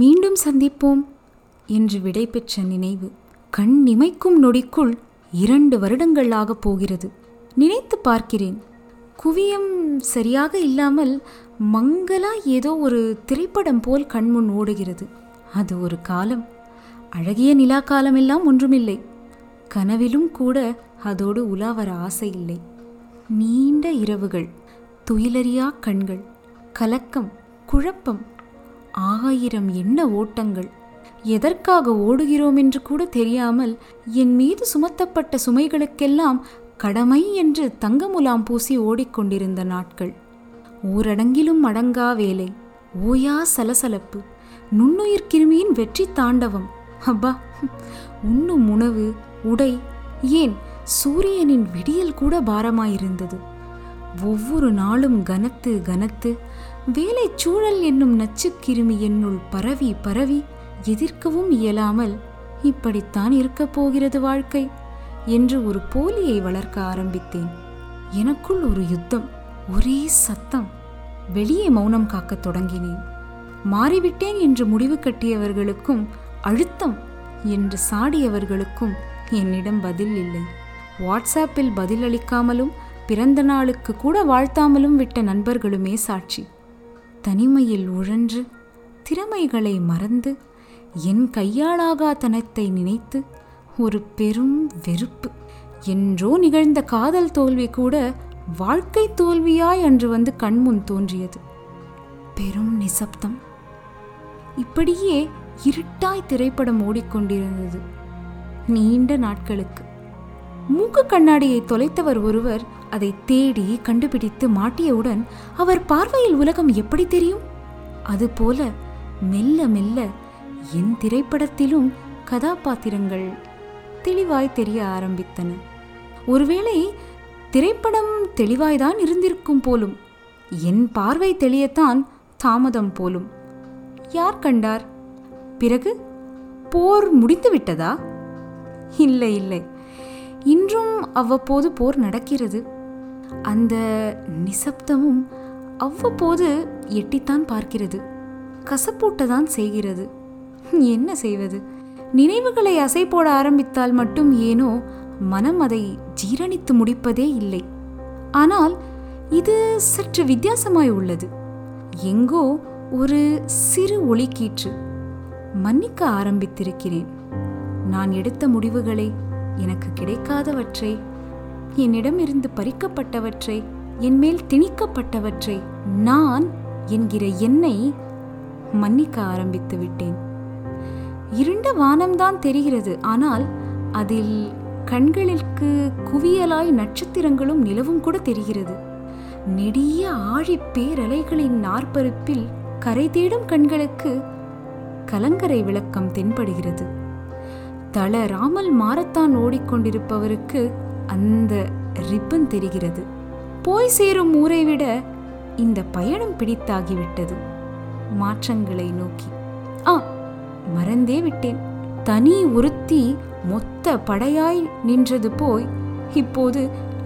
மீண்டும் சந்திப்போம் என்று விடைபெற்ற நினைவு கண் நிமைக்கும் நொடிக்குள் 2 வருடங்கள் ஆகப் போகிறது. நினைத்து பார்க்கிறேன், குவியம் சரியாக இல்லாமல் மங்களா ஏதோ ஒரு திரைப்படம் போல் கண்முன் ஓடுகிறது. அது ஒரு காலம், அழகிய நிலா காலமெல்லாம் ஒன்றுமில்லை. கனவிலும் கூட அதோடு உலாவர ஆசை இல்லை. நீண்ட இரவுகள், துயிலறியா கண்கள், கலக்கம், குழப்பம், 1000 எண்ண ஓட்டங்கள். எதற்காக ஓடுகிறோம் என்று கூட தெரியாமல் என் மீது சுமத்தப்பட்ட சுமைகளுக்கெல்லாம் கடமை என்று தங்க முலாம் பூசி ஓடிக்கொண்டிருந்த நாட்கள். ஓரடங்கிலும் அடங்கா வேலை, ஓயா சலசலப்பு, நுண்ணுயிர் கிருமியின் வெற்றி தாண்டவம். அப்பா, உண்ணும் உணவு, உடை, ஏன் சூரியனின் விடியல் கூட பாரமாயிருந்தது. ஒவ்வொரு நாளும் கனத்து கனத்து வேலை சூழல் என்னும் நச்சுக்கிருமி என்னுள் பரவி பரவி எதிர்க்கவும் இயலாமல், இப்படித்தான் இருக்கப் போகிறது வாழ்க்கை என்று ஒரு போலியை வளர்க்க ஆரம்பித்தேன். எனக்குள் ஒரு யுத்தம், ஒரே சத்தம். வெளியே மௌனம் காக்கத் தொடங்கினேன். மாறிவிட்டேன் என்று முடிவு கட்டியவர்களுக்கும் அழுத்தம் என்று சாடியவர்களுக்கும் என்னிடம் பதில் இல்லை. வாட்ஸ்ஆப்பில் பதில் அளிக்காமலும் பிறந்த நாளுக்கு கூட வாழ்த்தாமலும் விட்ட நண்பர்களுமே சாட்சி. தனிமையில் உழன்று, திறமைகளை மறந்து, என் கையாளாகா தனத்தை நினைத்து ஒரு பெரும் வெறுப்பு. என்றோ நிகழ்ந்த காதல் தோல்வி கூட வாழ்க்கை தோல்வியாய் அன்று வந்து கண்முன் தோன்றியது. பெரும் நிசப்தம். இப்படியே இருட்டாய் திரைப்படம் ஓடிக்கொண்டிருந்தது நீண்ட நாட்களுக்கு. மூக்கு கண்ணாடியை தொலைத்தவர் ஒருவர் அதை தேடி கண்டுபிடித்து மாட்டியவுடன் அவர் பார்வையில் உலகம் எப்படி தெரியும்? அதுபோல மெல்ல மெல்ல என் திரைப்படத்திலும் கதாபாத்திரங்கள் தெளிவாய் தெரிய ஆரம்பித்தன. ஒருவேளை திரைப்படம் தெளிவாய்தான் இருந்திருக்கும் போலும், என் பார்வை தெளியத்தான் தாமதம் போலும். யார் கண்டார்? பிறகு போர் முடிந்துவிட்டதா? இல்லை இல்லை, இன்றும் அவ்வப்போது போர் நடக்கிறது. அந்த நிசப்தமும் அவ்வப்போது எட்டித்தான் பார்க்கிறது, கசப்பூட்டதான் செய்கிறது. என்ன செய்வது? நினைவுகளை அசை போட ஆரம்பித்தால் மட்டும் ஏனோ மனம் அதை ஜீரணித்து முடிப்பதே இல்லை. ஆனால் இது சற்று வித்தியாசமாய் உள்ளது. எங்கோ ஒரு சிறு ஒளிக்கீற்று. மன்னிக்க ஆரம்பித்திருக்கிறேன். நான் எடுத்த முடிவுகளை, எனக்கு கிடைக்காதவற்றை, என்னிடமிருந்து பறிக்கப்பட்டவற்றை, என்மேல் திணிக்கப்பட்டவற்றை, நான் என்கிற என்னை மன்னிக்க ஆரம்பித்து விட்டேன். இருண்ட வானம்தான் தெரிகிறது, ஆனால் அதில் கண்களுக்கு குவியலாய் நட்சத்திரங்களும் நிலவும் கூட தெரிகிறது. நெடிய ஆழி பேரலைகளின் நாற்பருப்பில் கரை தேடும் கண்களுக்கு கலங்கரை விளக்கம் தென்படுகிறது. தளராமல் மாரத்தான் ஓடிக்கொண்டிருப்பவருக்கு அந்த ரிப்பன் தெரிகிறது. போய் சேரும் ஊரை விட இந்த பயணம் பிடித்தாகிவிட்டது மாற்றங்களை நோக்கி. மறந்தே விட்டேன், தனி ஒருத்தி மொத்த படையாய் நின்றது போய் இப்போது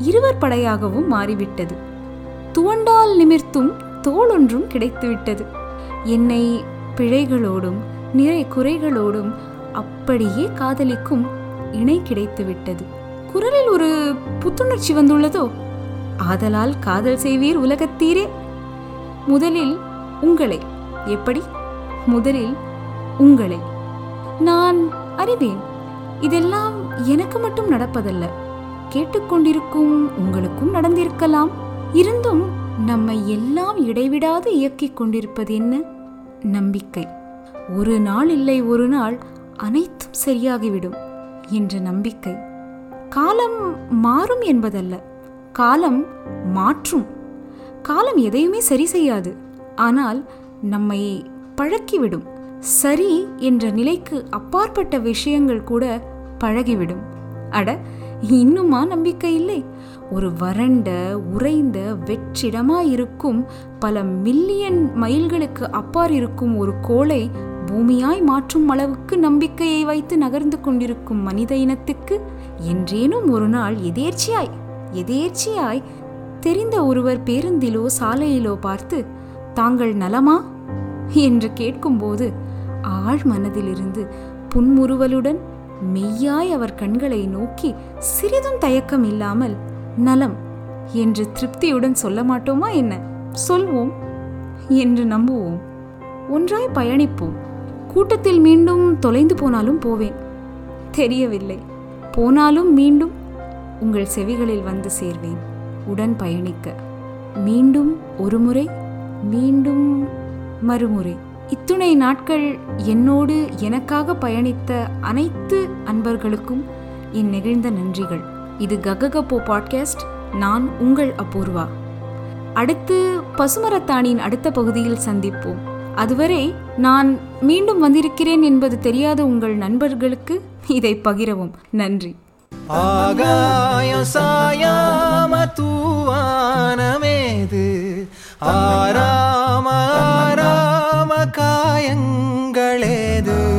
2 படையாகவும் மாறிவிட்டது. துவண்டால் நிமிர்த்தும் தோளொன்றும் கிடைத்துவிட்டது. என்னை பிழைகளோடும் நிறை குறைகளோடும் அப்படியே காதலிக்கும் இணை கிடைத்துவிட்டது. குரலில் ஒரு புத்துணர்ச்சி வந்துள்ளதோ? ஆதலால் காதல் செய்வீர் உலகத்தீரே. முதலில் உங்களை. எப்படி? முதலில் உங்களை. நான் அறிவேன், இதெல்லாம் எனக்கு மட்டும் நடப்பதல்ல, கேட்டுக்கொண்டிருக்கும் உங்களுக்கும் நடந்திருக்கலாம். இருந்தும் நம்மை எல்லாம் இடைவிடாது இயக்கிக் கொண்டிருப்பது என்ன? நம்பிக்கை. ஒரு நாள் இல்லை ஒரு நாள் அனைத்தும் சரியாகிவிடும் என்ற நம்பிக்கை. காலம் மாறும் என்பதல்ல, காலம் மாற்றும். காலம் எதையுமே சரி செய்யாது, ஆனால் நம்மை பழக்கிவிடும். சரி என்ற நிலைக்கு அப்பாற்பட்ட விஷயங்கள் கூட பழகிவிடும். அட, இன்னுமா நம்பிக்கை இல்லை? ஒரு வறண்ட உறைந்த வெற்றிடமாயிருக்கும் பல மில்லியன் மைல்களுக்கு அப்பால் இருக்கும் ஒரு கோளை பூமியாய் மாற்றும் அளவுக்கு நம்பிக்கையை வைத்து நகர்ந்து கொண்டிருக்கும் மனித இனத்துக்கு என்றேனும் ஒரு நாள் எதேர்ச்சியாய் தெரிந்த ஒருவர் பேருந்திலோ சாலையிலோ பார்த்து தாங்கள் நலமா என்று கேட்கும்போது ஆழ் மனதிலிருந்து புன்முறுவலுடன் மெய்யாய் அவர் கண்களை நோக்கி சிறிதும் தயக்கம் இல்லாமல் நலம் என்று திருப்தியுடன் சொல்ல மாட்டோமா என்ன? சொல்வோம் என்று நம்புவோம். ஒன்றாய் பயணிப்போம். கூட்டத்தில் மீண்டும் தொலைந்து போனாலும் போவேன், தெரியவில்லை, போனாலும் மீண்டும் உங்கள் செவிகளில் வந்து சேர்வேன். உடன் பயணிக்க மீண்டும் ஒரு முறை, மீண்டும் மறுமுறை. இத்துணை நாட்கள் என்னோடு எனக்காக பயணித்த அனைத்து அன்பர்களுக்கும் என் நெகிழ்ந்த நன்றிகள். இது கககபோ பாட்காஸ்ட். நான் உங்கள் அபூர்வா. அடுத்து பசுமரத்தாணியின் அடுத்த பகுதியில் சந்திப்போம். அதுவரை நான் மீண்டும் வந்திருக்கிறேன் என்பது தெரியாத உங்கள் நண்பர்களுக்கு இதை பகிரவும். நன்றி. ஆராம ஆராம காயங்களேது.